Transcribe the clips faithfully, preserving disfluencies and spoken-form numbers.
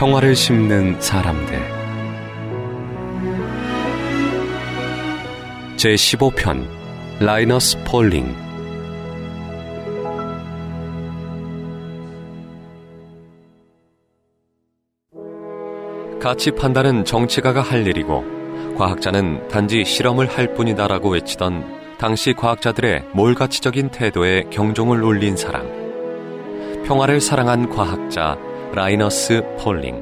평화를 심는 사람들 제십오 편 라이너스 폴링. 가치 판단은 정치가가 할 일이고 과학자는 단지 실험을 할 뿐이다라고 외치던 당시 과학자들의 몰가치적인 태도에 경종을 울린 사람, 평화를 사랑한 과학자 라이너스 폴링.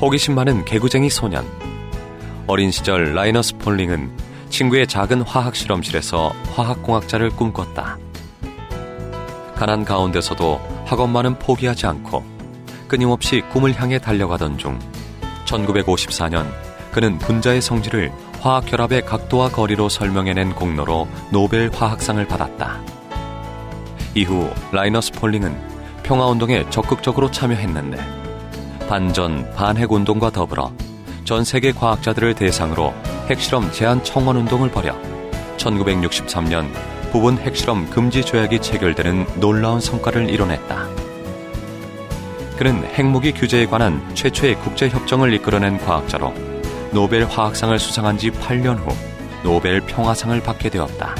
호기심 많은 개구쟁이 소년. 어린 시절 라이너스 폴링은 친구의 작은 화학 실험실에서 화학공학자를 꿈꿨다. 가난 가운데서도 학업만은 포기하지 않고 끊임없이 꿈을 향해 달려가던 중 천구백오십사 년 그는 분자의 성질을 화학결합의 각도와 거리로 설명해낸 공로로 노벨 화학상을 받았다. 이후 라이너스 폴링은 평화운동에 적극적으로 참여했는데 반전, 반핵운동과 더불어 전 세계 과학자들을 대상으로 핵실험 제한 청원운동을 벌여 천구백육십삼 년 부분 핵실험 금지 조약이 체결되는 놀라운 성과를 이뤄냈다. 그는 핵무기 규제에 관한 최초의 국제협정을 이끌어낸 과학자로 노벨 화학상을 수상한 지 팔 년 후 노벨 평화상을 받게 되었다.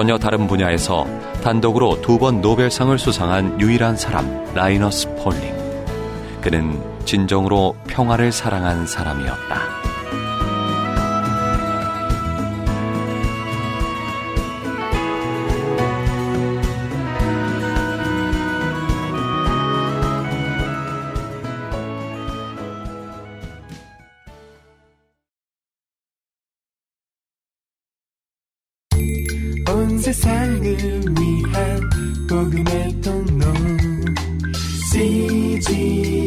전혀 다른 분야에서 단독으로 두 번 노벨상을 수상한 유일한 사람 라이너스 폴링. 그는 진정으로 평화를 사랑한 사람이었다. 온 세상을 위한 복음의 통로 씨지엔티비.